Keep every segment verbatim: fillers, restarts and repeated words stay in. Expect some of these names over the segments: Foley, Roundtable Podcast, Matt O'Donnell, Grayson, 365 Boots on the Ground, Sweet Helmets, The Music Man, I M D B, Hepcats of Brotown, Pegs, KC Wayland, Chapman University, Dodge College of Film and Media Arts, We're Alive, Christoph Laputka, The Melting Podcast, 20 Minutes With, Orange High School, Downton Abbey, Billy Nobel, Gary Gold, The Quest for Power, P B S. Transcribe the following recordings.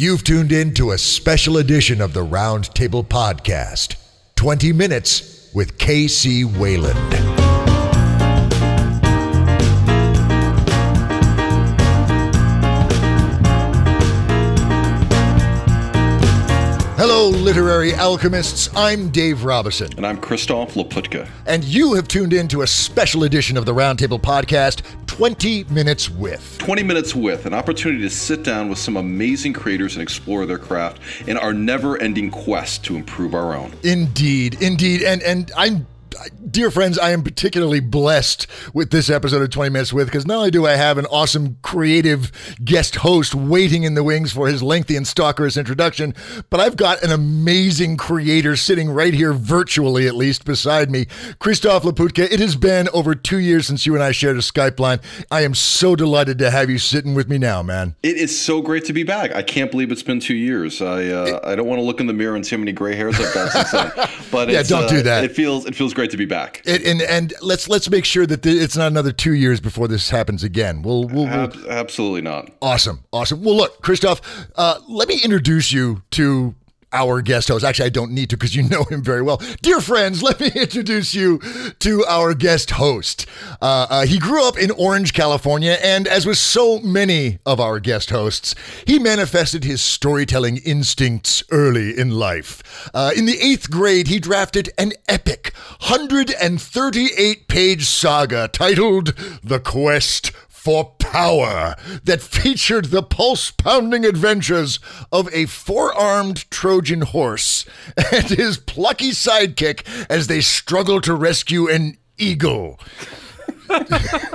You've tuned in to a special edition of the Roundtable Podcast, twenty Minutes with K C Wayland. Hello, literary alchemists. I'm Dave Robison. And I'm Christoph Laputka. And you have tuned in to a special edition of the Roundtable Podcast, twenty Minutes With. twenty Minutes With, an opportunity to sit down with some amazing creators and explore their craft in our never-ending quest to improve our own. Indeed, indeed. And and I'm, dear friends, I am particularly blessed with this episode of twenty Minutes With, because not only do I have an awesome creative guest host waiting in the wings for his lengthy and stalkerish introduction, but I've got an amazing creator sitting right here, virtually at least, beside me. Christoph Laputka, it has been over two years since you and I shared a Skype line. I am so delighted to have you sitting with me now, man. It is so great to be back. I can't believe it's been two years. I uh, it, I don't want to look in the mirror and see how many gray hairs I've got since then. But yeah, it's, don't uh, do that. It feels it feels great to be back. It, and and let's let's make sure that th- it's not another two years before this happens again. We'll, we'll, we'll... Absolutely not. Awesome, awesome. Well, look, Christoph, uh, let me introduce you to our guest host. Actually, I don't need to because you know him very well. Dear friends, let me introduce you to our guest host. Uh, uh, he grew up in Orange, California, and as with so many of our guest hosts, he manifested his storytelling instincts early in life. Uh, in the eighth grade, he drafted an epic one hundred thirty-eight page saga titled The Quest for Power, that featured the pulse-pounding adventures of a four-armed Trojan horse and his plucky sidekick as they struggle to rescue an eagle.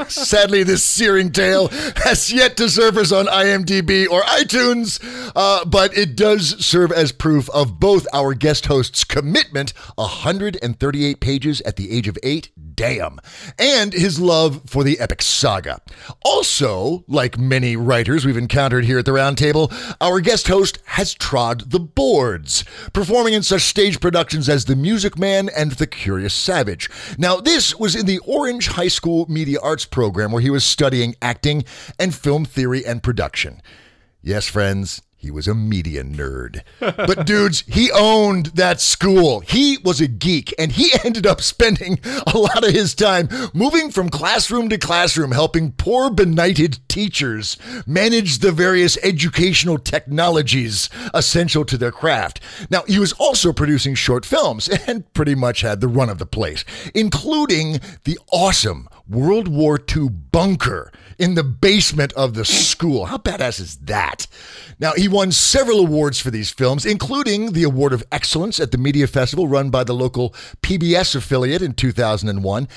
Sadly, this searing tale has yet to surface on I M D B or iTunes, uh, but it does serve as proof of both our guest host's commitment, one hundred thirty-eight pages at the age of eight, damn, and his love for the epic saga. Also, like many writers we've encountered here at the Roundtable, our guest host has trod the boards, performing in such stage productions as The Music Man and The Curious Savage. Now, this was in the Orange High School Media Arts program where he was studying acting and film theory and production. Yes, friends, he was a media nerd. But dudes, he owned that school. He was a geek, and he ended up spending a lot of his time moving from classroom to classroom, helping poor benighted teachers manage the various educational technologies essential to their craft. Now, he was also producing short films and pretty much had the run of the place, including the awesome World War Two bunker in the basement of the school. How badass is that? Now, he won several awards for these films, including the Award of Excellence at the Media Festival run by the local P B S affiliate in two thousand one.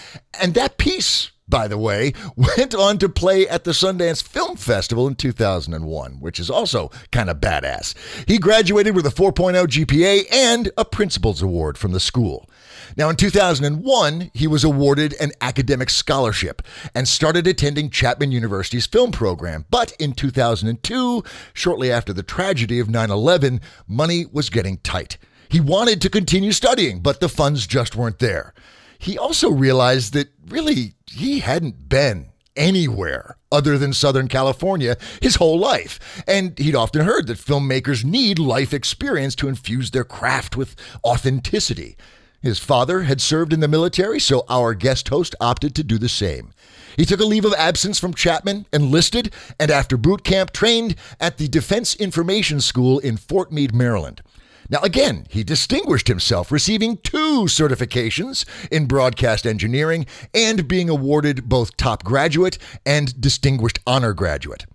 And that piece, by the way, went on to play at the Sundance Film Festival in two thousand one, which is also kind of badass. He graduated with a four point oh G P A and a Principal's Award from the school. Now, in two thousand one, he was awarded an academic scholarship and started attending Chapman University's film program. But in two thousand two, shortly after the tragedy of nine eleven, money was getting tight. He wanted to continue studying, but the funds just weren't there. He also realized that really he hadn't been anywhere other than Southern California his whole life. And he'd often heard that filmmakers need life experience to infuse their craft with authenticity. His father had served in the military, so our guest host opted to do the same. He took a leave of absence from Chapman, enlisted, and after boot camp trained at the Defense Information School in Fort Meade, Maryland. Now, again, he distinguished himself, receiving two certifications in broadcast engineering and being awarded both top graduate and distinguished honor graduate.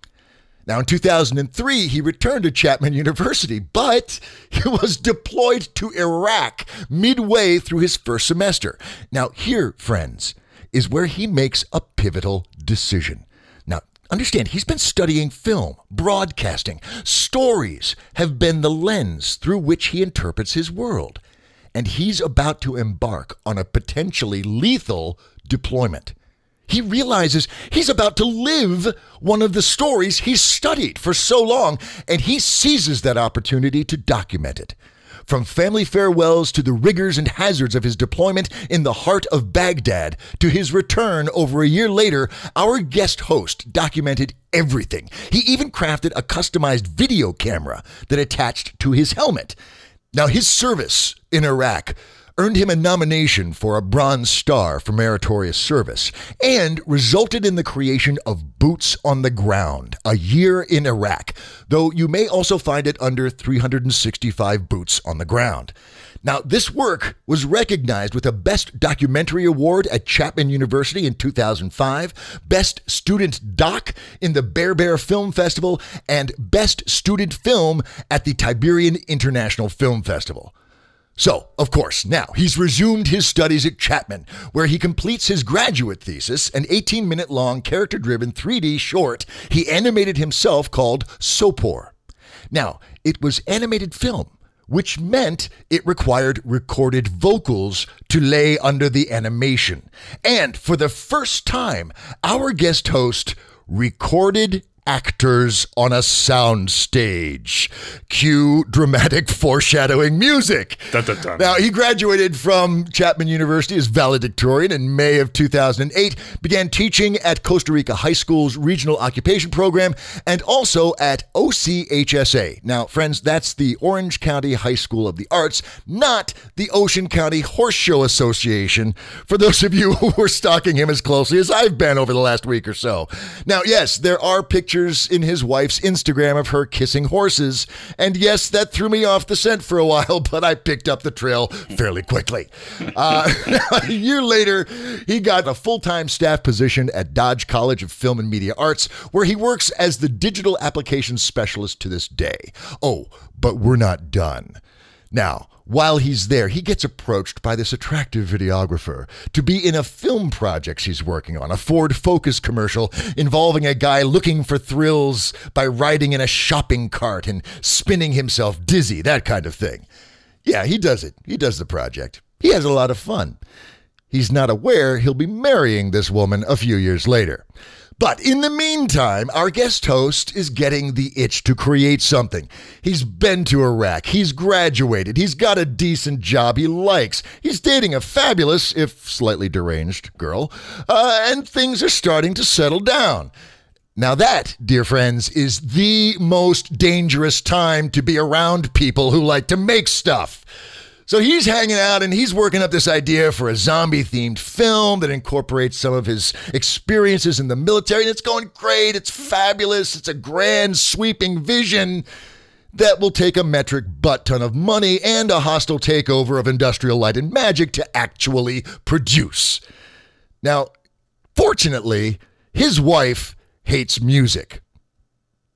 Now, in two thousand three, he returned to Chapman University, but he was deployed to Iraq midway through his first semester. Now, here, friends, is where he makes a pivotal decision. Now, understand, he's been studying film, broadcasting. Stories have been the lens through which he interprets his world. And he's about to embark on a potentially lethal deployment. He realizes he's about to live one of the stories he's studied for so long, and he seizes that opportunity to document it. From family farewells to the rigors and hazards of his deployment in the heart of Baghdad to his return over a year later, our guest host documented everything. He even crafted a customized video camera that attached to his helmet. Now, his service in Iraq earned him a nomination for a Bronze Star for meritorious service and resulted in the creation of Boots on the Ground, A Year in Iraq, though you may also find it under three sixty-five Boots on the Ground. Now, this work was recognized with a Best Documentary Award at Chapman University in two thousand five, Best Student Doc in the Bear Bear Film Festival, and Best Student Film at the Tiberian International Film Festival. So, of course, now he's resumed his studies at Chapman, where he completes his graduate thesis, an eighteen-minute-long, character-driven three D short he animated himself called Sopor. Now, it was animated film, which meant it required recorded vocals to lay under the animation. And for the first time, our guest host recorded actors on a sound stage. Cue dramatic foreshadowing music. Dun, dun, dun. Now, he graduated from Chapman University as valedictorian in May of two thousand eight, began teaching at Costa Rica High School's Regional Occupation Program, and also at O C H S A. Now, friends, that's the Orange County High School of the Arts, not the Ocean County Horse Show Association, for those of you who were stalking him as closely as I've been over the last week or so. Now, yes, there are pictures in his wife's Instagram of her kissing horses. And yes, that threw me off the scent for a while, but I picked up the trail fairly quickly. Uh, a year later, he got a full-time staff position at Dodge College of Film and Media Arts, where he works as the digital applications specialist to this day. Oh, but we're not done. Now, while he's there, he gets approached by this attractive videographer to be in a film project he's working on, a Ford Focus commercial involving a guy looking for thrills by riding in a shopping cart and spinning himself dizzy, that kind of thing. Yeah, he does it. He does the project. He has a lot of fun. He's not aware he'll be marrying this woman a few years later. But in the meantime, our guest host is getting the itch to create something. He's been to Iraq. He's graduated. He's got a decent job he likes. He's dating a fabulous, if slightly deranged, girl. Uh, and things are starting to settle down. Now that, dear friends, is the most dangerous time to be around people who like to make stuff. So he's hanging out and he's working up this idea for a zombie-themed film that incorporates some of his experiences in the military. And it's going great. It's fabulous. It's a grand, sweeping vision that will take a metric butt-ton of money and a hostile takeover of Industrial Light and Magic to actually produce. Now, fortunately, his wife hates music.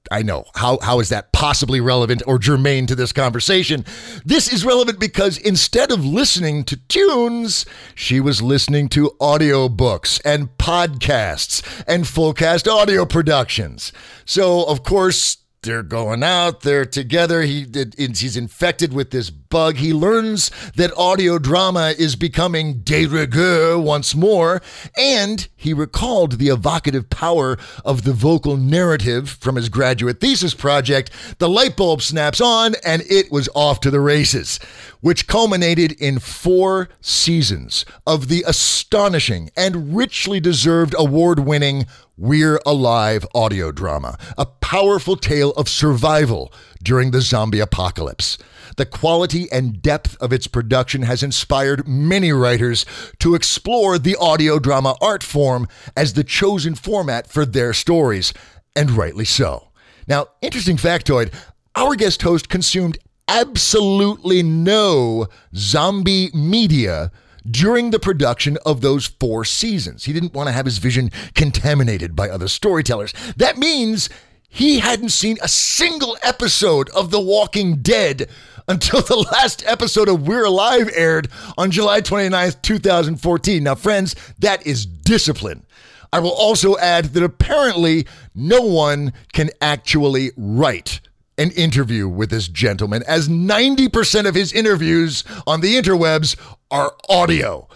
I know. How how is that possibly relevant or germane to this conversation? This is relevant because instead of listening to tunes, she was listening to audiobooks and podcasts and full-cast audio productions. So, of course, they're going out, they're together, he did, he's infected with this bug. He learns that audio drama is becoming de rigueur once more, and he recalled the evocative power of the vocal narrative from his graduate thesis project. The light bulb snaps on, and it was off to the races, which culminated in four seasons of the astonishing and richly deserved award-winning We're Alive audio drama, a powerful tale of survival during the zombie apocalypse. The quality and depth of its production has inspired many writers to explore the audio drama art form as the chosen format for their stories, and rightly so. Now, interesting factoid, our guest host consumed absolutely no zombie media during the production of those four seasons. He didn't want to have his vision contaminated by other storytellers. That means he hadn't seen a single episode of The Walking Dead until the last episode of We're Alive aired on July twenty-ninth, two thousand fourteen. Now, friends, that is discipline. I will also add that apparently no one can actually write an interview with this gentleman, as ninety percent of his interviews on the interwebs are audio.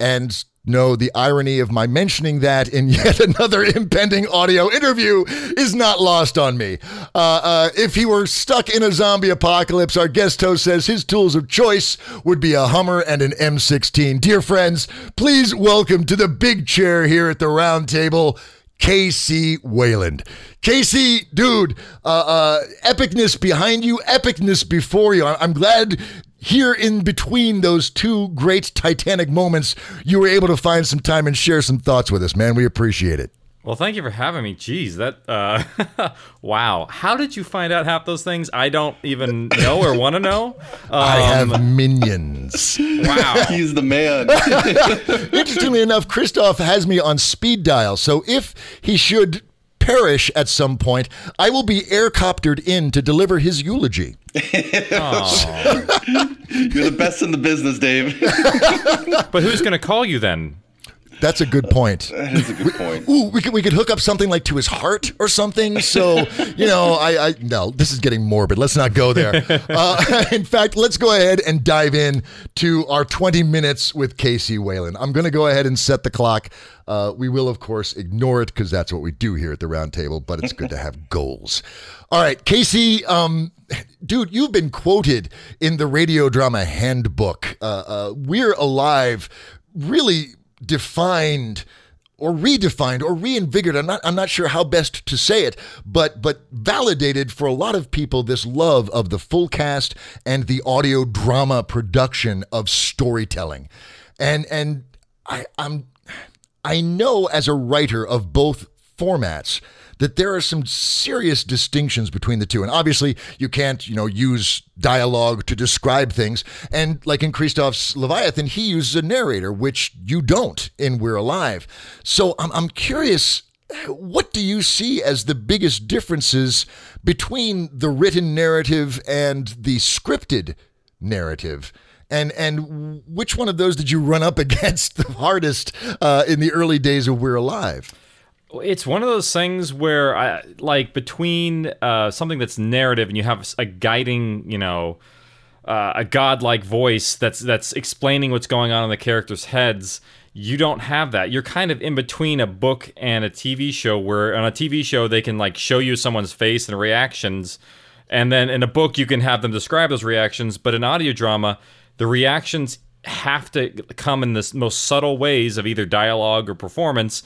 And No, the irony of my mentioning that in yet another impending audio interview is not lost on me. Uh, uh, if he were stuck in a zombie apocalypse, our guest host says his tools of choice would be a Hummer and an M sixteen. Dear friends, please welcome to the big chair here at the round table, Casey Wayland. Casey, dude, uh, uh, epicness behind you, epicness before you. I'm glad here in between those two great Titanic moments, you were able to find some time and share some thoughts with us, man. We appreciate it. Well, thank you for having me. Jeez, that, uh, wow. How did you find out half those things? I don't even know or want to know. Um, I have minions. Wow. He's the man. Interestingly enough, Christoph has me on speed dial. So if he should perish at some point, I will be aircoptered in to deliver his eulogy. Oh. You're the best in the business, Dave. But who's going to call you then? That's a good point. That is a good point. We, ooh, we could we could hook up something like to his heart or something. So, you know, I, I no, this is getting morbid. Let's not go there. Uh, in fact, let's go ahead and dive in to our twenty minutes with Casey Wayland. I'm going to go ahead and set the clock. Uh, we will, of course, ignore it because that's what we do here at the Roundtable. But it's good to have goals. All right, Casey. Um, Dude, you've been quoted in the radio drama Handbook. Uh, uh, We're Alive really defined or redefined or reinvigorated. I'm not, I'm not sure how best to say it, but but validated for a lot of people this love of the full cast and the audio drama production of storytelling. And and I I'm I know as a writer of both formats that there are some serious distinctions between the two. And obviously you can't, you know, use dialogue to describe things. And like in Christoph's Leviathan, he uses a narrator, which you don't in We're Alive. So I'm, I'm curious, what do you see as the biggest differences between the written narrative and the scripted narrative? And, and which one of those did you run up against the hardest uh, in the early days of We're Alive? It's one of those things where, I, like, between uh, something that's narrative and you have a guiding, you know, uh, a godlike voice that's that's explaining what's going on in the characters' heads, you don't have that. You're kind of in between a book and a T V show where on a T V show they can, like, show you someone's face and reactions. And then in a book you can have them describe those reactions. But in audio drama, the reactions have to come in the most subtle ways of either dialogue or performance,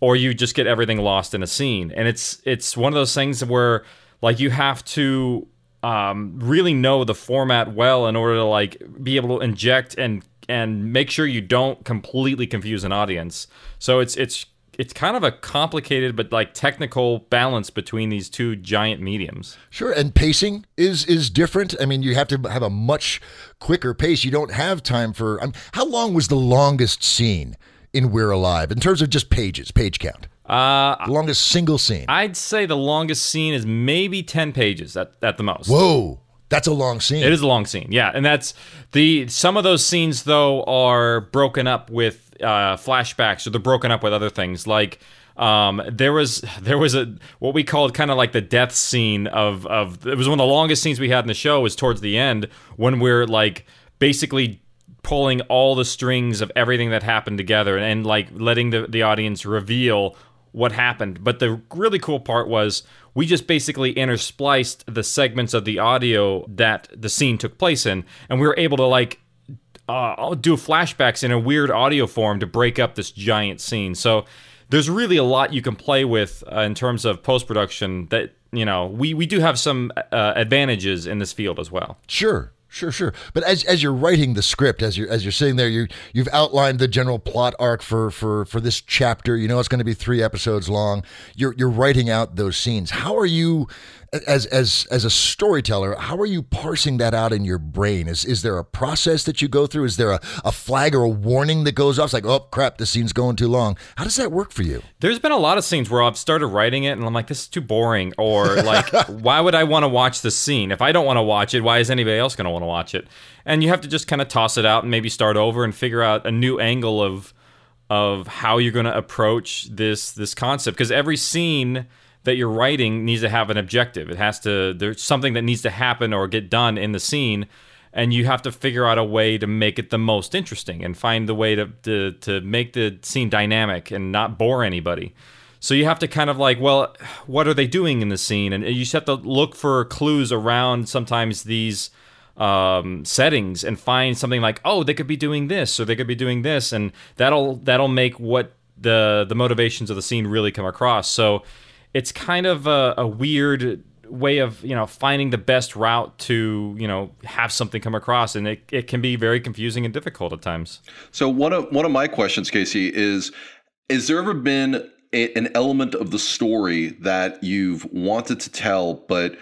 or you just get everything lost in a scene. And it's it's one of those things where, like, you have to um, really know the format well in order to, like, be able to inject and and make sure you don't completely confuse an audience. So it's it's it's kind of a complicated but, like, technical balance between these two giant mediums. Sure, and pacing is is different. I mean, you have to have a much quicker pace. You don't have time for... I mean, how long was the longest scene in We're Alive, in terms of just pages, page count? Uh, the longest single scene. I'd say the longest scene is maybe ten pages at, at the most. Whoa, that's a long scene. It is a long scene, yeah. And that's the some of those scenes, though, are broken up with uh, flashbacks, or they're broken up with other things. Like um, there was there was a what we called kind of like the death scene of of. It was one of the longest scenes we had in the show. Was towards the end when we're like basically pulling all the strings of everything that happened together and, and like letting the, the audience reveal what happened. But the really cool part was we just basically interspliced the segments of the audio that the scene took place in, and we were able to like uh, do flashbacks in a weird audio form to break up this giant scene. So there's really a lot you can play with uh, in terms of post-production that, you know, we, we do have some uh, advantages in this field as well. Sure. Sure, sure. But as as you're writing the script, as you're as you're sitting there, you you've outlined the general plot arc for for for this chapter. You know it's going to be three episodes long. You're you're writing out those scenes. How are you, as as as a storyteller, how are you parsing that out in your brain? Is is there a process that you go through? Is there a, a flag or a warning that goes off? It's like, oh crap, this scene's going too long. How does that work for you? There's been a lot of scenes where I've started writing it and I'm like, this is too boring, or like, why would I want to watch this scene? If I don't want to watch it, why is anybody else going to want to watch it? And you have to just kind of toss it out and maybe start over and figure out a new angle of of how you're going to approach this this concept, because every scene that you're writing needs to have an objective. It has to there's something that needs to happen or get done in the scene, and you have to figure out a way to make it the most interesting and find the way to to, to make the scene dynamic and not bore anybody. So you have to kind of like, well, what are they doing in the scene? And you just have to look for clues around sometimes these um, settings and find something like, oh, they could be doing this or they could be doing this. And that'll that'll make what the the motivations of the scene really come across. So it's kind of a, a weird way of, you know, finding the best route to, you know, have something come across. And it, it can be very confusing and difficult at times. So one of one of my questions, Casey, is, is there ever been an element of the story that you've wanted to tell, but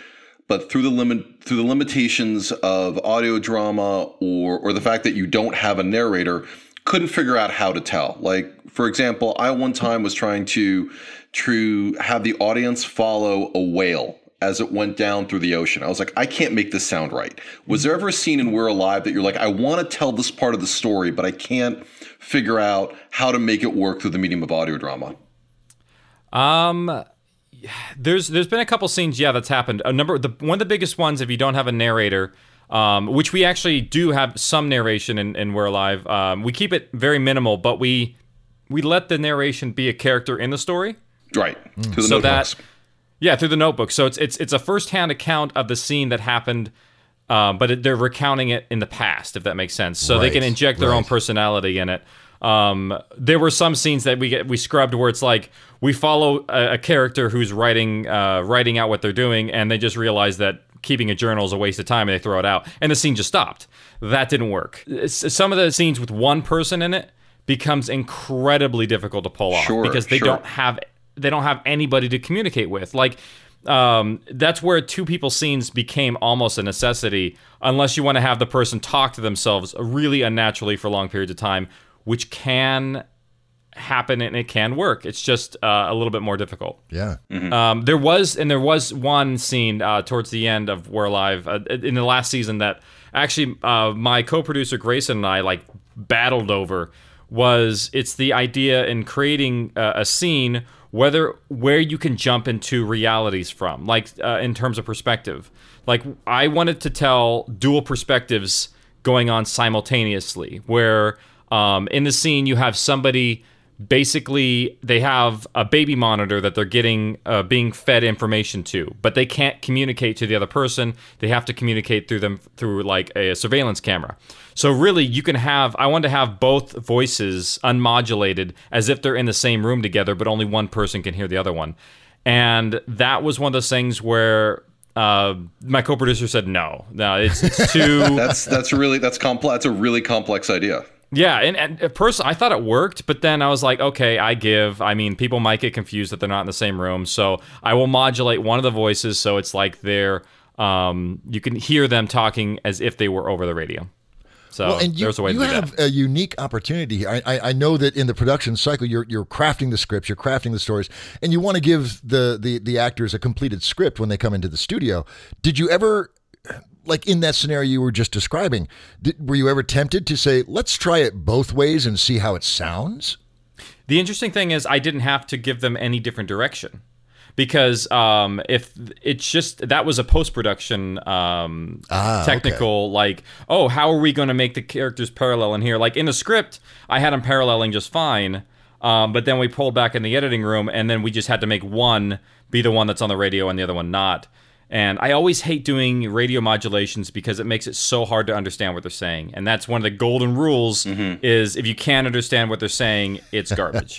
but through the limit through the limitations of audio drama or or the fact that you don't have a narrator, couldn't figure out how to tell? Like, for example, I one time was trying to to have the audience follow a whale as it went down through the ocean. I was like, I can't make this sound right. Was there ever a scene in We're Alive that you're like, I want to tell this part of the story, but I can't figure out how to make it work through the medium of audio drama? Um, there's there's been a couple scenes, yeah, that's happened. A number, the one of the biggest ones, if you don't have a narrator, um, which we actually do have some narration in, in We're Alive. Um, we keep it very minimal, but we we let the narration be a character in the story, right? Mm. Through the so notebooks. that, yeah, through the notebook. So it's it's it's a firsthand account of the scene that happened, uh, but it, they're recounting it in the past, if that makes sense. So right. They can inject their right. own personality in it. Um, there were some scenes that we get, we scrubbed where it's like we follow a, a character who's writing uh, writing out what they're doing, and they just realize that keeping a journal is a waste of time, and they throw it out, and the scene just stopped. That didn't work. It's, some of the scenes with one person in it becomes incredibly difficult to pull off sure, because they sure. don't have they don't have anybody to communicate with. Like um, that's where two people scenes became almost a necessity, unless you want to have the person talk to themselves really unnaturally for long periods of time, which can happen and it can work. It's just uh, a little bit more difficult. Yeah. Mm-hmm. Um, there was, and there was one scene uh, towards the end of We're Alive uh, in the last season that actually uh, my co-producer Grayson and I like battled over was it's the idea in creating uh, a scene whether where you can jump into realities from, like uh, in terms of perspective. Like I wanted to tell dual perspectives going on simultaneously where... Um, in the scene, you have somebody basically they have a baby monitor that they're getting uh, being fed information to, but they can't communicate to the other person. They have to communicate through them through like a surveillance camera. So really, you can have I want to have both voices unmodulated as if they're in the same room together, but only one person can hear the other one. And that was one of those things where. Uh, my co-producer said no, no, it's, it's too. that's that's really that's complex. That's a really complex idea. Yeah, and, and at first I thought it worked, but then I was like, okay, I give. I mean, people might get confused that they're not in the same room, so I will modulate one of the voices so it's like they're, um, you can hear them talking as if they were over the radio. So well, and you, there's a way to do that. You have a unique opportunity here. I, I, I know that in the production cycle, you're you're crafting the scripts, you're crafting the stories, and you want to give the, the, the actors a completed script when they come into the studio. Did you ever... Like in that scenario you were just describing, did, were you ever tempted to say, let's try it both ways and see how it sounds? The interesting thing is I didn't have to give them any different direction because um, if it's just that was a post-production um, ah, technical okay. like, oh, how are we going to make the characters parallel in here? Like in the script, I had them paralleling just fine. Um, but then we pulled back in the editing room and then we just had to make one be the one that's on the radio and the other one not. And I always hate doing radio modulations because it makes it so hard to understand what they're saying. And that's one of the golden rules mm-hmm. is if you can't understand what they're saying, it's garbage.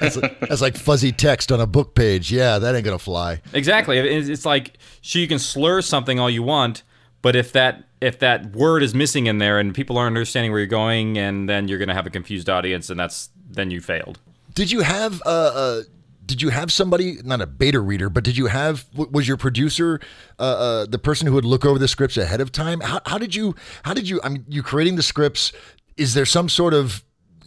that's, like, that's like fuzzy text on a book page. Yeah, that ain't going to fly. Exactly. It's like, so you can slur something all you want, but if that if that word is missing in there and people aren't understanding where you're going, and then you're going to have a confused audience, and that's then you failed. Did you have a... Uh, uh... Did you have somebody, not a beta reader, but did you have, was your producer uh, uh, the person who would look over the scripts ahead of time? How, how did you, how did you, I mean, you creating the scripts, is there some sort of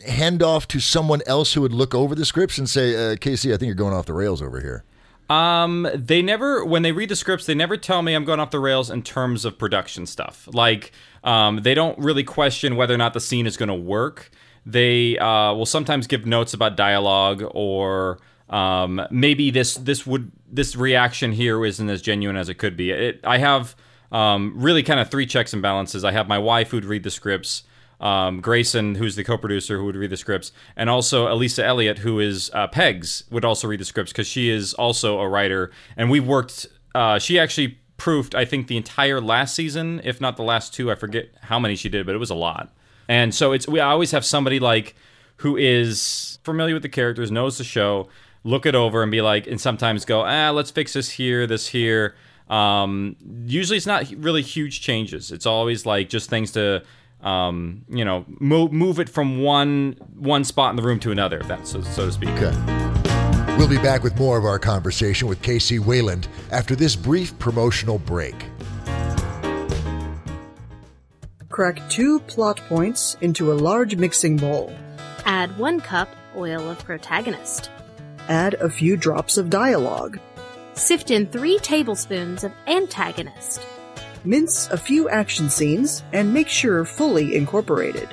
handoff to someone else who would look over the scripts and say, uh, Casey, I think you're going off the rails over here? Um, they never, when they read the scripts, they never tell me I'm going off the rails in terms of production stuff. Like, um, they don't really question whether or not the scene is going to work. They uh, will sometimes give notes about dialogue or... Um, maybe this this would this reaction here isn't as genuine as it could be. It, I have um, really kind of three checks and balances. I have my wife who'd read the scripts, um, Grayson, who's the co-producer, who would read the scripts, and also Elisa Elliott, who is uh, Pegs, would also read the scripts because she is also a writer. And we worked, uh, she actually proofed, I think, the entire last season, if not the last two. I forget how many she did, but it was a lot. And so it's we I always have somebody like who is familiar with the characters, knows the show, look it over and be like, and sometimes go, ah, let's fix this here, this here. Um, usually it's not really huge changes. It's always like just things to, um, you know, move, move it from one one spot in the room to another, if that's so, so to speak. Okay. We'll be back with more of our conversation with Casey Wayland after this brief promotional break. Crack two plot points into a large mixing bowl. Add one cup oil of protagonist. Add a few drops of dialogue. Sift in three tablespoons of antagonist. Mince a few action scenes and make sure fully incorporated.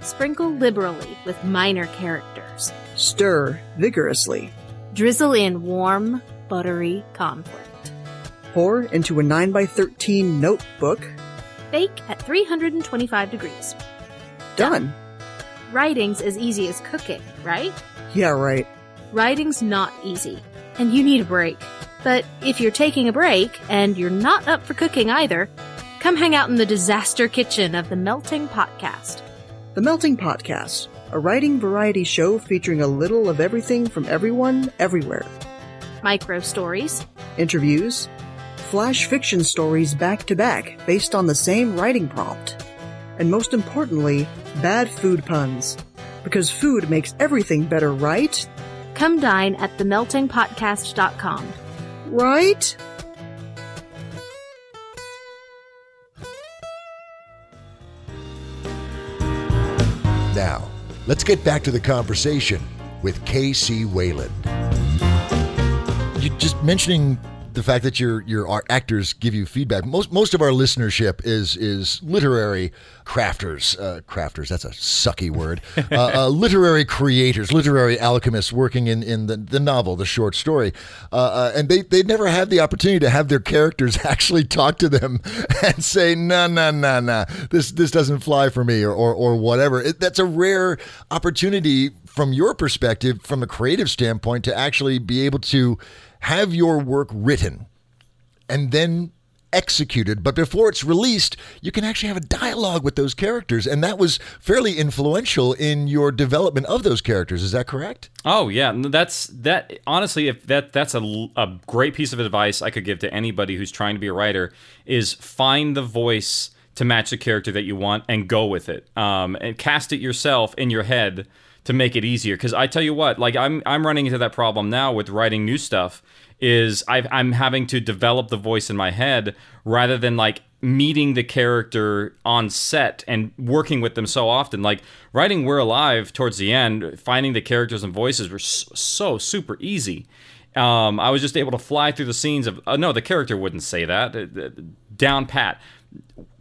Sprinkle liberally with minor characters. Stir vigorously. Drizzle in warm, buttery conflict. Pour into a nine by thirteen notebook. Bake at three hundred twenty-five degrees. Done. Done. Writing's as easy as cooking, right? Yeah, right. Writing's not easy, and you need a break. But if you're taking a break, and you're not up for cooking either, come hang out in the disaster kitchen of The Melting Podcast. The Melting Podcast, a writing variety show featuring a little of everything from everyone, everywhere. Micro stories. Interviews. Flash fiction stories back-to-back based on the same writing prompt. And most importantly, bad food puns. Because food makes everything better, right? Come dine at the melting podcast dot com. Right? Now, let's get back to the conversation with K C Wayland. You're just mentioning the fact that your your our actors give you feedback. Most most of our listenership is is literary crafters. Uh, crafters, that's a sucky word. Uh, uh, literary creators, literary alchemists working in, in the, the novel, the short story. Uh, uh, and they, they never have the opportunity to have their characters actually talk to them and say, no, no, no, no, this this doesn't fly for me, or, or, or whatever. It, that's a rare opportunity from your perspective, from a creative standpoint, to actually be able to have your work written and then executed. But before it's released, you can actually have a dialogue with those characters. And that was fairly influential in your development of those characters. Is that correct? Oh, yeah. That's that. Honestly, if that that's a, a great piece of advice I could give to anybody who's trying to be a writer, is find the voice to match the character that you want and go with it, um, and cast it yourself in your head to make it easier. Because I tell you what, like I'm I'm running into that problem now with writing new stuff, is I've, I'm having to develop the voice in my head rather than like meeting the character on set and working with them so often. Like writing We're Alive towards the end, finding the characters and voices were so, so super easy. Um, I was just able to fly through the scenes of, uh, no, the character wouldn't say that, down pat.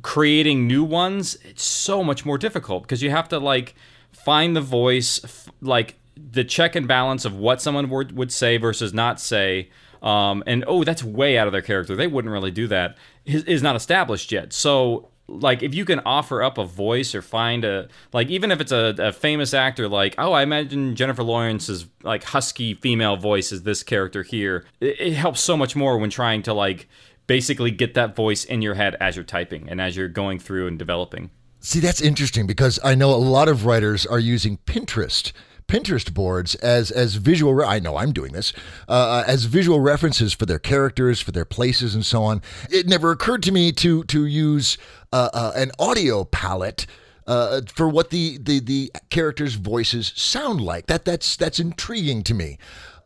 Creating new ones, it's so much more difficult because you have to like find the voice, f- like the check and balance of what someone would, would say versus not say. Um, and, oh, that's way out of their character. They wouldn't really do that. Is, is not established yet. So, like, if you can offer up a voice or find a, like, even if it's a, a famous actor, like, oh, I imagine Jennifer Lawrence's, like, husky female voice is this character here. It, it helps so much more when trying to, like, basically get that voice in your head as you're typing and as you're going through and developing. See, that's interesting because I know a lot of writers are using Pinterest, Pinterest boards as as visual. Re- I know I'm doing this uh, as visual references for their characters, for their places, and so on. It never occurred to me to to use uh, uh, an audio palette uh, for what the, the the characters' voices sound like. That that's that's intriguing to me,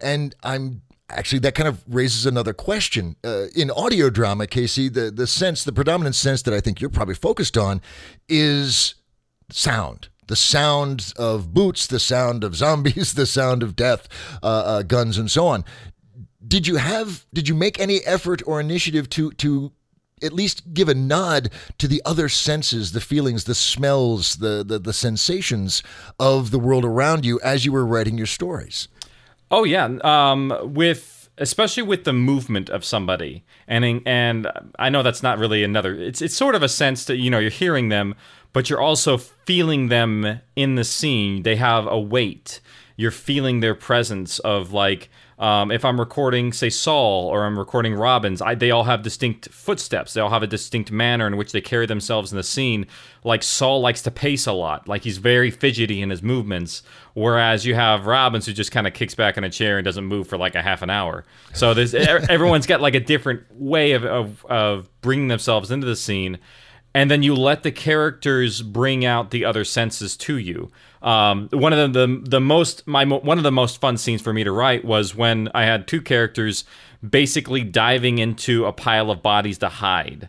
and I'm. Actually, that kind of raises another question. Uh, in audio drama, Casey, the, the sense, the predominant sense that I think you're probably focused on is sound. The sound of boots, the sound of zombies, the sound of death, uh, uh, guns, and so on. Did you have, did you make any effort or initiative to to at least give a nod to the other senses, the feelings, the smells, the the, the sensations of the world around you as you were writing your stories? Oh, yeah. Um, with especially with the movement of somebody. And and I know that's not really another, it's it's sort of a sense that, you know, you're hearing them, but you're also feeling them in the scene. They have a weight. You're feeling their presence of, like, um, if I'm recording, say, Saul, or I'm recording Robbins, I, they all have distinct footsteps. They all have a distinct manner in which they carry themselves in the scene. Like, Saul likes to pace a lot. Like, he's very fidgety in his movements. Whereas you have Robbins, who just kind of kicks back in a chair and doesn't move for, like, a half an hour. So there's everyone's got, like, a different way of, of, of bringing themselves into the scene. And then you let the characters bring out the other senses to you. Um, one of the, the the most my one of the most fun scenes for me to write was when I had two characters basically diving into a pile of bodies to hide,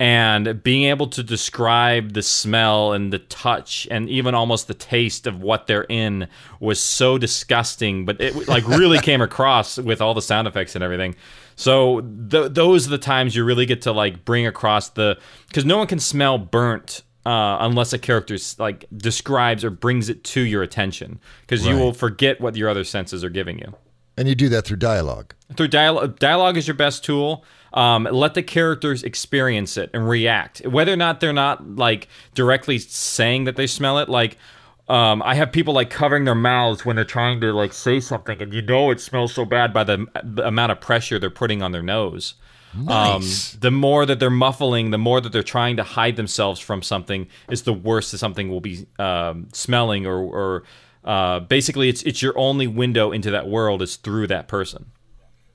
and being able to describe the smell and the touch and even almost the taste of what they're in was so disgusting, but it like really came across with all the sound effects and everything. So th- those are the times you really get to like bring across the, because no one can smell burnt uh, unless a character like describes or brings it to your attention, because right. you will forget what your other senses are giving you. And you do that through dialogue. Through dialogue, dialogue is your best tool. Um, let the characters experience it and react, whether or not they're not like directly saying that they smell it, like. Um, I have people like covering their mouths when they're trying to like say something, and you know it smells so bad by the, the amount of pressure they're putting on their nose. Nice. Um, the more that they're muffling, the more that they're trying to hide themselves from something, is the worse that something will be um, smelling, or, or uh, basically it's it's your only window into that world is through that person.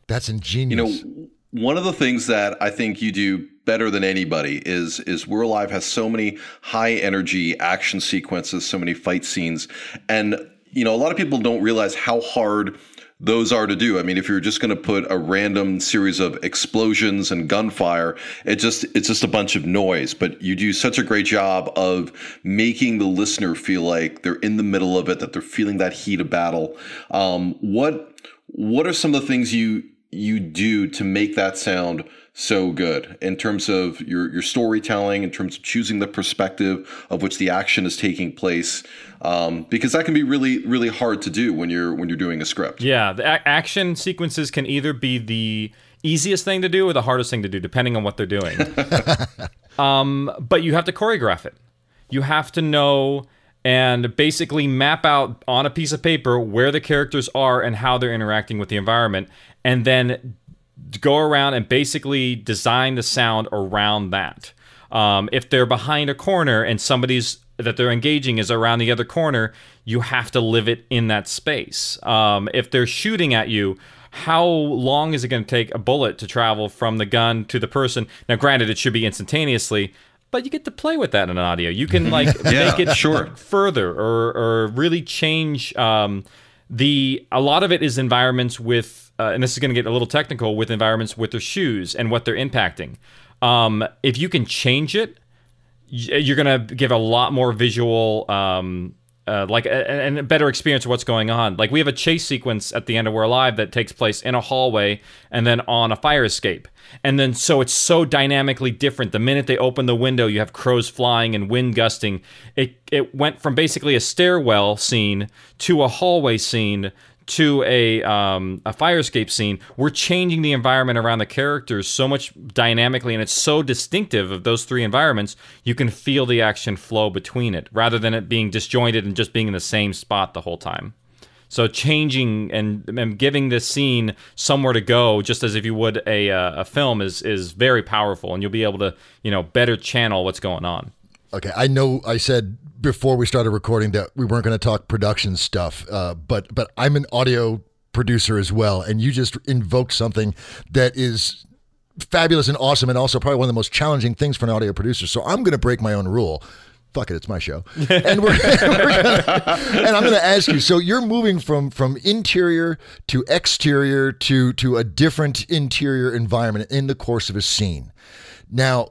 That's ingenious. You know, one of the things that I think you do better than anybody is is We're Alive has so many high energy action sequences, so many fight scenes. And, you know, a lot of people don't realize how hard those are to do. I mean, if you're just going to put a random series of explosions and gunfire, it just it's just a bunch of noise. But you do such a great job of making the listener feel like they're in the middle of it, that they're feeling that heat of battle. Um, what what are some of the things you you do to make that sound so good in terms of your, your storytelling, in terms of choosing the perspective of which the action is taking place? Um, because that can be really, really hard to do when you're, when you're doing a script. Yeah. The a- action sequences can either be the easiest thing to do or the hardest thing to do, depending on what they're doing. um, but you have to choreograph it. You have to know and basically map out on a piece of paper where the characters are and how they're interacting with the environment. And then go around and basically design the sound around that. Um, if they're behind a corner and somebody's that they're engaging is around the other corner, you have to live it in that space. Um, if they're shooting at you, how long is it going to take a bullet to travel from the gun to the person? Now, granted, it should be instantaneously, but you get to play with that in an audio. You can like yeah, make it sure. further or or really change. Um, the a lot of it is environments with. Uh, and this is going to get a little technical, with environments with their shoes and what they're impacting. Um, if you can change it, you're going to give a lot more visual, um, uh, like, a, and a better experience of what's going on. Like, we have a chase sequence at the end of We're Alive that takes place in a hallway and then on a fire escape. And then, so it's so dynamically different. The minute they open the window, you have crows flying and wind gusting. It it went from basically a stairwell scene to a hallway scene to a um, a fire escape scene. We're changing the environment around the characters so much dynamically, and it's so distinctive of those three environments, you can feel the action flow between it, rather than it being disjointed and just being in the same spot the whole time. So changing and, and giving this scene somewhere to go, just as if you would a uh, a film, is is very powerful, and you'll be able to, you know, better channel what's going on. Okay, I know I said before we started recording that we weren't going to talk production stuff, uh, but but I'm an audio producer as well, and you just invoked something that is fabulous and awesome, and also probably one of the most challenging things for an audio producer. So I'm going to break my own rule. Fuck it, it's my show. And we're, we're gonna, and I'm going to ask you, so you're moving from from interior to exterior to to a different interior environment in the course of a scene. Now,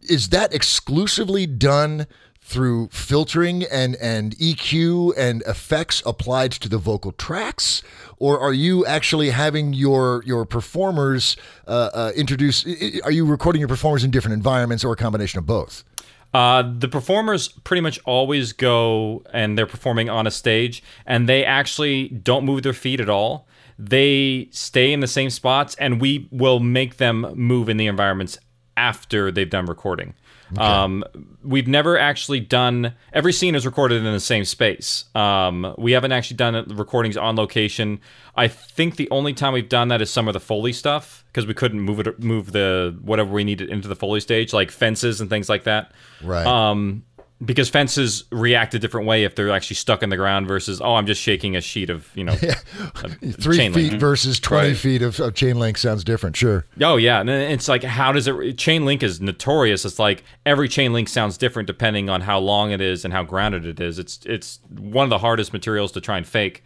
is that exclusively done through filtering and, and E Q and effects applied to the vocal tracks? Or are you actually having your your performers uh, uh, introduce, are you recording your performers in different environments, or a combination of both? Uh, the performers pretty much always go and they're performing on a stage, and they actually don't move their feet at all. they stay in the same spots, and we will make them move in the environments after they've done recording. Okay. Um, we've never actually done, every scene is recorded in the same space. Um, we haven't actually done recordings on location. I think the only time we've done that is some of the Foley stuff, because we couldn't move it, move the, whatever we needed into the Foley stage, like fences and things like that. Right. Um, because fences react a different way if they're actually stuck in the ground versus, oh, I'm just shaking a sheet of, you know, yeah. three chain feet link. Versus twenty right. feet of, of chain link sounds different. Sure. Oh yeah, and it's like, how does it? Chain link is notorious. It's like every chain link sounds different depending on how long it is and how grounded it is. It's it's one of the hardest materials to try and fake,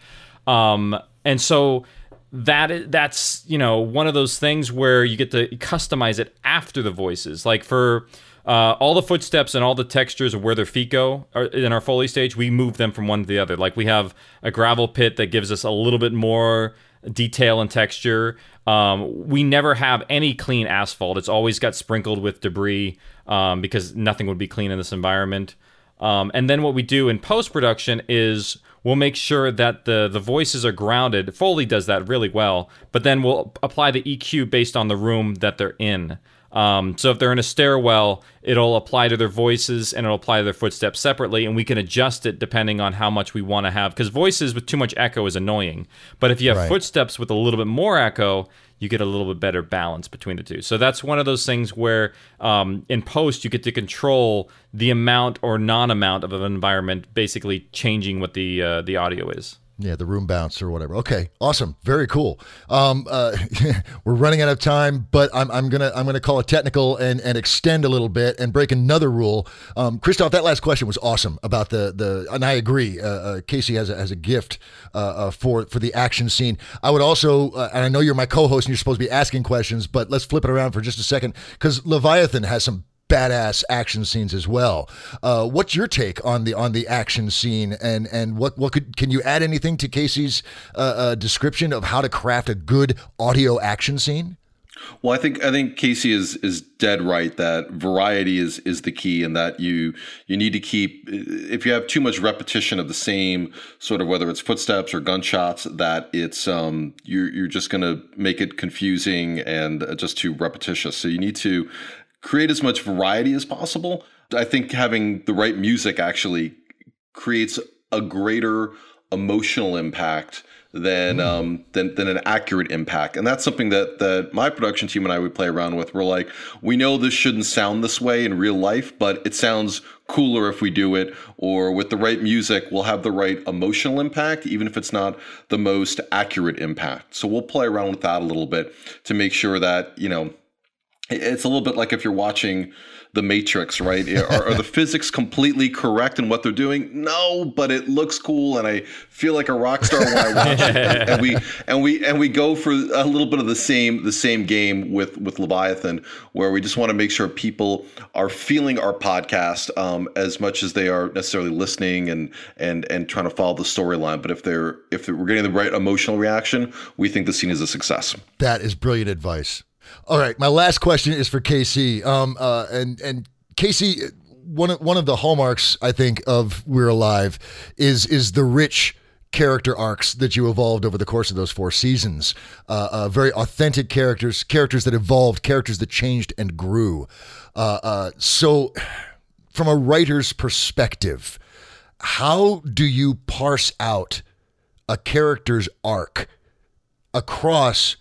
um, and so that that's you know one of those things where you get to customize it after the voices, like for. Uh, all the footsteps and all the textures of where their feet go are, in our Foley stage, we move them from one to the other. Like we have a gravel pit that gives us a little bit more detail and texture. Um, we never have any clean asphalt. It's always got sprinkled with debris um, because nothing would be clean in this environment. Um, and then what we do in post-production is we'll make sure that the, the voices are grounded. Foley does that really well, but then we'll apply the E Q based on the room that they're in. Um, so if they're in a stairwell, it'll apply to their voices and it'll apply to their footsteps separately, and we can adjust it depending on how much we want to have, because voices with too much echo is annoying. But if you have right. footsteps with a little bit more echo, you get a little bit better balance between the two. So that's one of those things where um, in post you get to control the amount or non-amount of an environment, basically changing what the uh, the audio is. Yeah, the room bounce or whatever. Okay, awesome, very cool. Um, uh, we're running out of time, but I'm, I'm gonna I'm gonna call it technical and, and extend a little bit and break another rule. Um, Christoph, that last question was awesome about the the, and I agree. Uh, uh, Casey has a, has a gift uh, uh, for for the action scene. I would also, uh, and I know you're my co-host and you're supposed to be asking questions, but let's flip it around for just a second, because Leviathan has some badass action scenes as well. Uh, what's your take on the on the action scene, and and what what could can you add anything to Casey's uh, uh, description of how to craft a good audio action scene? Well, I think I think Casey is is dead right that variety is is the key, and that you you need to keep, if you have too much repetition of the same sort of, whether it's footsteps or gunshots, that it's um you're you're just going to make it confusing and just too repetitious. So you need to create as much variety as possible. I think having the right music actually creates a greater emotional impact than mm. um, than than an accurate impact. And that's something that that my production team and I would play around with. We're like, we know this shouldn't sound this way in real life, but it sounds cooler if we do it, or with the right music, we'll have the right emotional impact, even if it's not the most accurate impact. So we'll play around with that a little bit to make sure that, you know, it's a little bit like if you're watching The Matrix, right? Are, are the physics completely correct in what they're doing? No, but it looks cool, and I feel like a rock star when I watch it. And we and we and we go for a little bit of the same the same game with with Leviathan, where we just want to make sure people are feeling our podcast um, as much as they are necessarily listening and and and trying to follow the storyline. But if they're if we're getting the right emotional reaction, we think the scene is a success. That is brilliant advice. All right, my last question is for K C. Um, uh, and and K C, one of one of the hallmarks, I think, of We're Alive is is the rich character arcs that you evolved over the course of those four seasons. Uh, uh, very authentic characters, characters that evolved, characters that changed and grew. Uh, uh, so, from a writer's perspective, how do you parse out a character's arc across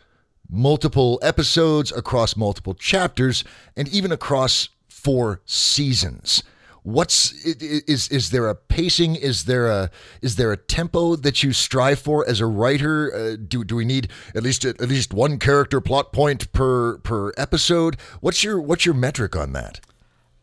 multiple episodes, across multiple chapters, and even across four seasons? What's is is there a pacing? Is there a is there a tempo that you strive for as a writer? Uh, do do we need at least at least one character plot point per per episode? What's your what's your metric on that?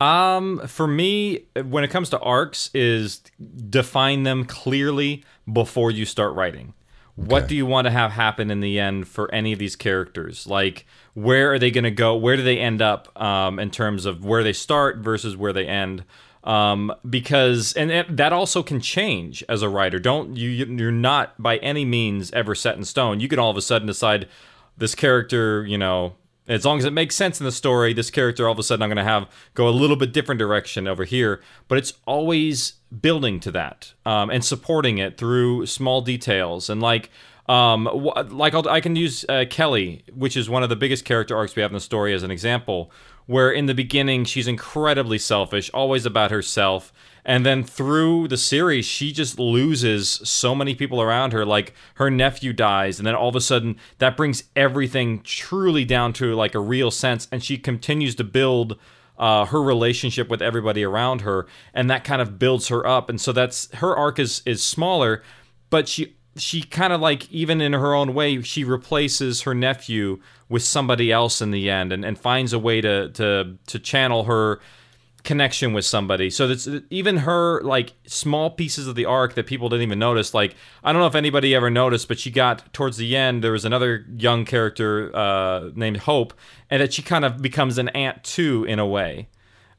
Um, for me, when it comes to arcs, is define them clearly before you start writing. Okay. What do you want to have happen in the end for any of these characters? Like, where are they going to go? Where do they end up um, in terms of where they start versus where they end? Um, because, and it, that also can change as a writer. Don't you, you're not by any means ever set in stone. You can all of a sudden decide this character, you know, as long as it makes sense in the story, this character all of a sudden I'm going to have go a little bit different direction over here. But it's always building to that um, and supporting it through small details. And like Um, like I'll, I can use uh, Kelly, which is one of the biggest character arcs we have in the story, as an example, where in the beginning she's incredibly selfish, always about herself, and then through the series she just loses so many people around her. Like, her nephew dies, and then all of a sudden that brings everything truly down to like a real sense, and she continues to build Uh, her relationship with everybody around her, and that kind of builds her up. And so that's her arc is is smaller, but she she kind of, like, even in her own way, she replaces her nephew with somebody else in the end, and, and finds a way to to to channel her connection with somebody. So that's even her, like, small pieces of the arc that people didn't even notice. Like, I don't know if anybody ever noticed, but she got towards the end, there was another young character uh named Hope, and that she kind of becomes an aunt too, in a way.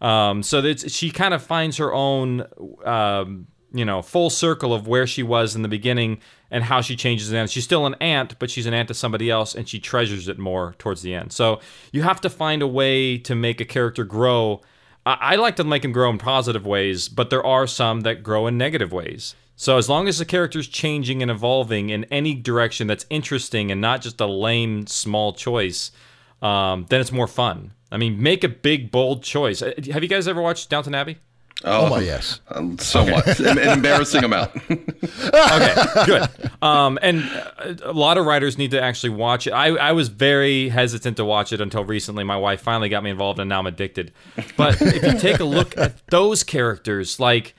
Um so that she kind of finds her own um you know full circle of where she was in the beginning and how she changes the end. She's still an aunt, but she's an aunt to somebody else, and she treasures it more towards the end. So you have to find a way to make a character grow. I like to make them grow in positive ways, but there are some that grow in negative ways. So as long as the character's changing and evolving in any direction that's interesting and not just a lame, small choice, um, then it's more fun. I mean, make a big, bold choice. Have you guys ever watched Downton Abbey? Oh, oh my, yes. Um, so okay. much. An embarrassing amount. Okay, good. Um, and a lot of writers need to actually watch it. I, I was very hesitant to watch it until recently. My wife finally got me involved, and now I'm addicted. But if you take a look at those characters, like,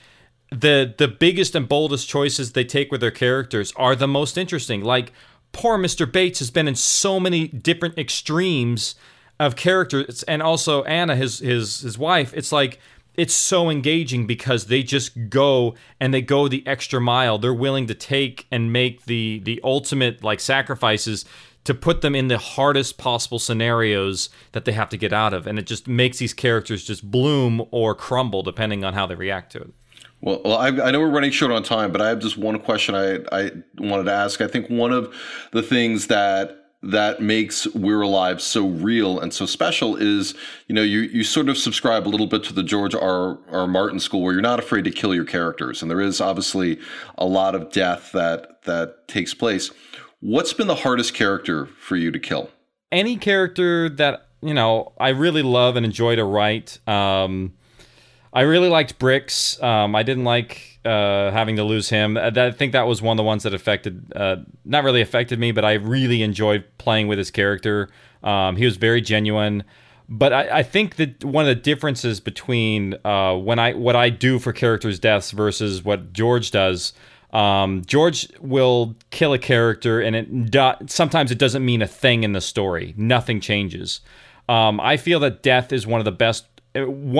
the the biggest and boldest choices they take with their characters are the most interesting. Like, poor Mister Bates has been in so many different extremes of characters, and also Anna, his his his wife. It's like, it's so engaging because they just go and they go the extra mile. They're willing to take and make the the ultimate, like, sacrifices to put them in the hardest possible scenarios that they have to get out of. And it just makes these characters just bloom or crumble depending on how they react to it. Well, I, I know we're running short on time, but I have just one question I, I wanted to ask. I think one of the things that that makes We're Alive so real and so special is, you know, you you sort of subscribe a little bit to the George R. R. Martin school, where you're not afraid to kill your characters. And there is obviously a lot of death that that takes place. What's been the hardest character for you to kill? Any character that, you know, I really love and enjoy to write. Um, I really liked Bricks. Um, I didn't like uh, having to lose him. I think that was one of the ones that affected, uh, not really affected me, but I really enjoyed playing with his character. Um, he was very genuine. But I, I think that one of the differences between uh, when I what I do for characters' deaths versus what George does, um, George will kill a character, and it do- sometimes it doesn't mean a thing in the story. Nothing changes. Um, I feel that death is one of the best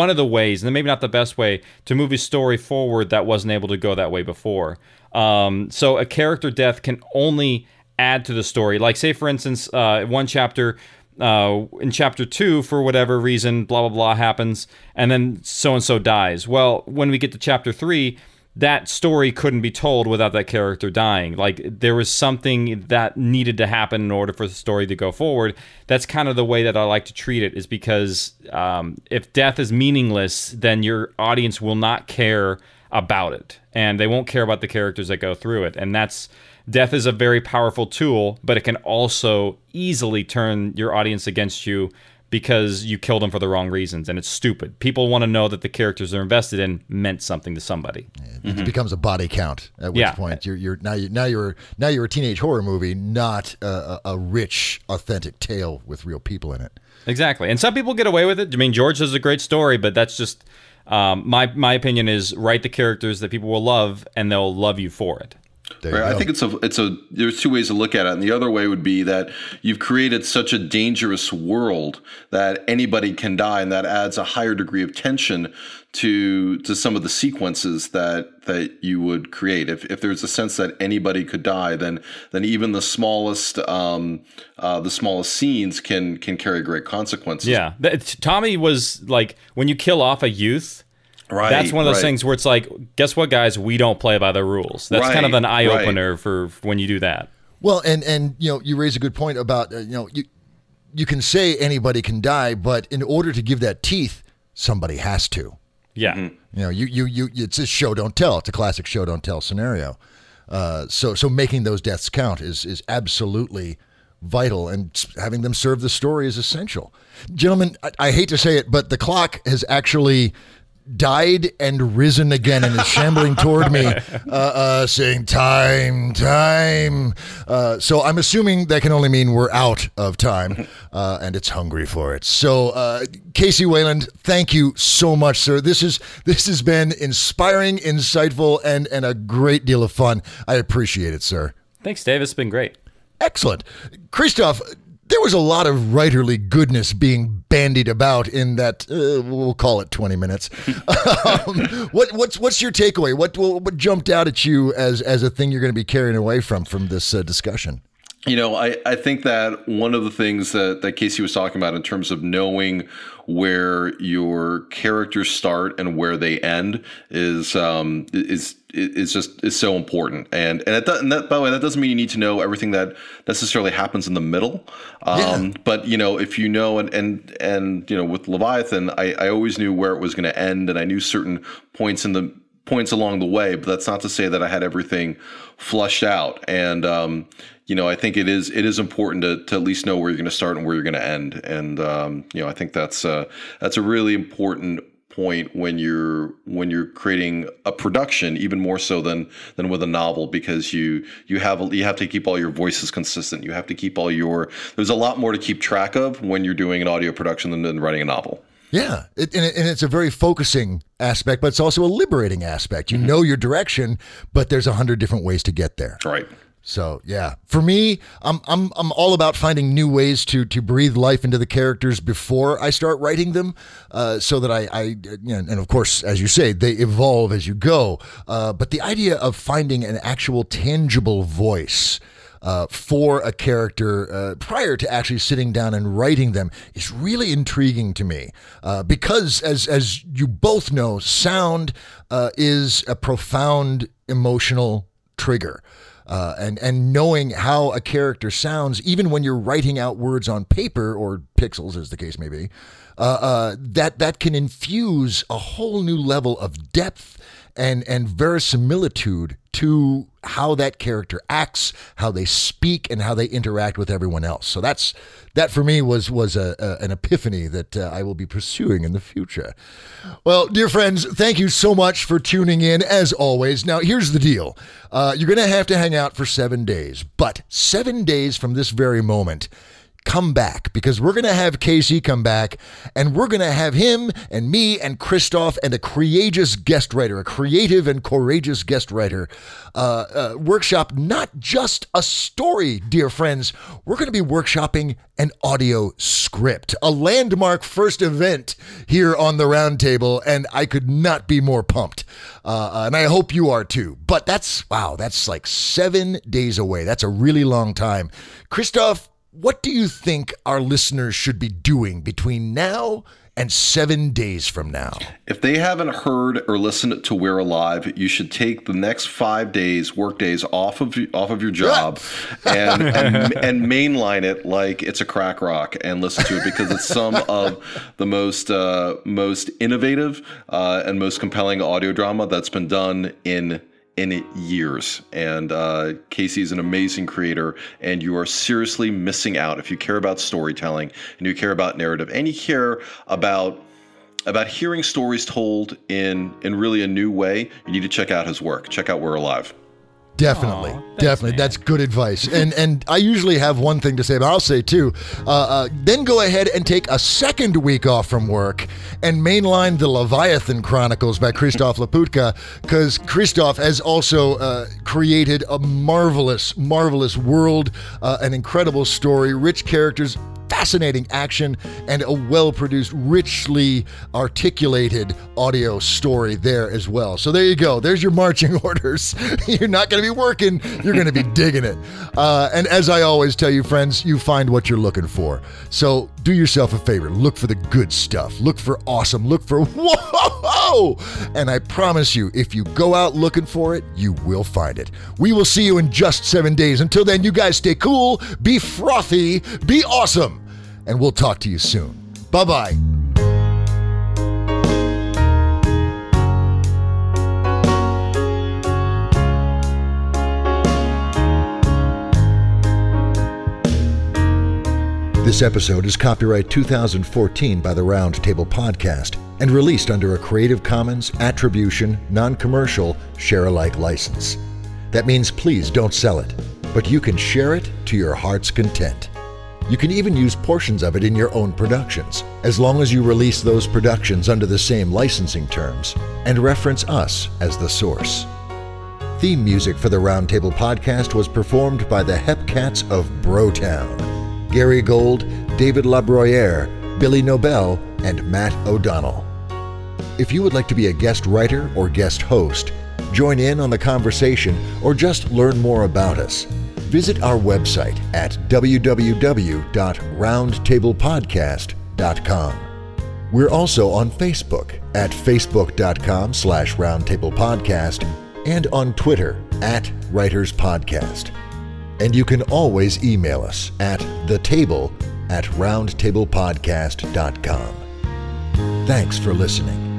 one of the ways, and maybe not the best way, to move his story forward that wasn't able to go that way before. Um, so a character death can only add to the story. Like, say, for instance, uh, one chapter, uh, in chapter two, for whatever reason, blah, blah, blah happens, and then so-and-so dies. Well, when we get to chapter three, that story couldn't be told without that character dying. Like, there was something that needed to happen in order for the story to go forward. That's kind of the way that I like to treat it, is because um, if death is meaningless, then your audience will not care about it, and they won't care about the characters that go through it. And that's death is a very powerful tool, but it can also easily turn your audience against you because you killed them for the wrong reasons, and it's stupid. People want to know that the characters they're invested in meant something to somebody. It mm-hmm. becomes a body count, at which yeah. point you're you're now you now you're now you're a teenage horror movie, not a, a rich, authentic tale with real people in it. Exactly, and some people get away with it. I mean, George has a great story, but that's just um, my my opinion is write the characters that people will love, and they'll love you for it. Right. I think it's a it's a there's two ways to look at it, and the other way would be that you've created such a dangerous world that anybody can die, and that adds a higher degree of tension to to some of the sequences that that you would create. If if there's a sense that anybody could die, then then even the smallest um uh, the smallest scenes can can carry great consequences. Yeah, Tommy was like, when you kill off a youth. Right, that's one of those right. things where it's like, guess what, guys? We don't play by the rules. That's right, kind of an eye opener right. for when you do that. Well, and and you know, you raise a good point about uh, you know you you can say anybody can die, but in order to give that teeth, somebody has to. Yeah, mm-hmm. you know, you you you it's a show don't tell. It's a classic show don't tell scenario. Uh, so so making those deaths count is is absolutely vital, and having them serve the story is essential. Gentlemen, I, I hate to say it, but the clock has actually died and risen again and is shambling toward me, uh, uh, saying time, time. Uh, so I'm assuming that can only mean we're out of time, uh, and it's hungry for it. So uh, Casey Wayland, thank you so much, sir. This is this has been inspiring, insightful, and and a great deal of fun. I appreciate it, sir. Thanks, Dave. It's been great. Excellent, Christoph. There was a lot of writerly goodness being bandied about in that, uh, we'll call it twenty minutes. um, what, what's what's your takeaway? What, what jumped out at you as, as a thing you're going to be carrying away from from this uh, discussion? You know, I, I think that one of the things that, that Casey was talking about in terms of knowing where your characters start and where they end is um, is is just is so important. And and, it, and that, by the way, that doesn't mean you need to know everything that necessarily happens in the middle. Um, yeah. But, you know, if you know and and, and you know, with Leviathan, I, I always knew where it was going to end, and I knew certain points in the points along the way. But that's not to say that I had everything flushed out. And um, you know, I think it is it is important to to at least know where you're going to start and where you're going to end. And um, you know, I think that's uh, that's a really important point when you're when you're creating a production, even more so than than with a novel, because you you have you have to keep all your voices consistent. You have to keep all your there's a lot more to keep track of when you're doing an audio production than, than writing a novel. Yeah, it, and, it, and it's a very focusing aspect, but it's also a liberating aspect. You mm-hmm. know your direction, but there's a hundred different ways to get there. Right. So yeah, for me, I'm I'm I'm all about finding new ways to to breathe life into the characters before I start writing them, uh, so that I I you know, and of course, as you say, they evolve as you go. Uh, but the idea of finding an actual tangible voice Uh, for a character uh, prior to actually sitting down and writing them is really intriguing to me, uh, because as as you both know, sound uh, is a profound emotional trigger, uh, and and knowing how a character sounds, even when you're writing out words on paper or pixels, as the case may be, uh, uh, that that can infuse a whole new level of depth and and verisimilitude to how that character acts, how they speak, and how they interact with everyone else. So that's that for me was was a, a, an epiphany that uh, I will be pursuing in the future. Well, dear friends, thank you so much for tuning in, as always. Now, here's the deal. Uh, you're going to have to hang out for seven days, but seven days from this very moment, come back, because we're going to have Casey come back, and we're going to have him and me and Christoph and a courageous guest writer, a creative and courageous guest writer uh, uh, workshop, not just a story, dear friends. We're going to be workshopping an audio script, a landmark first event here on the Roundtable, and I could not be more pumped. Uh, and I hope you are too. But that's, wow, that's like seven days away. That's a really long time. Christoph, what do you think our listeners should be doing between now and seven days from now? If they haven't heard or listened to We're Alive, you should take the next five days, work days, off of off of your job and, and and mainline it like it's a crack rock and listen to it, because it's some of the most uh, most innovative uh, and most compelling audio drama that's been done in in years. And uh, Casey is an amazing creator, and you are seriously missing out if you care about storytelling and you care about narrative and you care about about hearing stories told in in really a new way. You need to check out his work. Check out We're Alive. Definitely. Aww, thanks, definitely. Man. That's good advice. And and I usually have one thing to say, but I'll say two. Uh, uh, then go ahead and take a second week off from work and mainline the Leviathan Chronicles by Christoph Laputka, because Christoph has also uh, created a marvelous, marvelous world, uh, an incredible story, rich characters, fascinating action, and a well-produced, richly articulated audio story there as well. So there you go. There's your marching orders. You're not going to be working. You're going to be digging it. Uh, and as I always tell you, friends, you find what you're looking for. So do yourself a favor. Look for the good stuff. Look for awesome. Look for whoa! And I promise you, if you go out looking for it, you will find it. We will see you in just seven days. Until then, you guys stay cool, be frothy, be awesome. And we'll talk to you soon. Bye-bye. This episode is copyright two thousand fourteen by the Roundtable Podcast and released under a Creative Commons Attribution, Non-Commercial, Share-alike license. That means please don't sell it, but you can share it to your heart's content. You can even use portions of it in your own productions, as long as you release those productions under the same licensing terms and reference us as the source. Theme music for the Roundtable Podcast was performed by the Hepcats of Brotown. Gary Gold, David LaBroyere, Billy Nobel, and Matt O'Donnell. If you would like to be a guest writer or guest host, join in on the conversation, or just learn more about us, visit our website at w w w dot roundtable podcast dot com. We're also on Facebook at facebook dot com slash roundtable podcast and on Twitter at Writers Podcast. And you can always email us at thetable at roundtablepodcast dot com. Thanks for listening.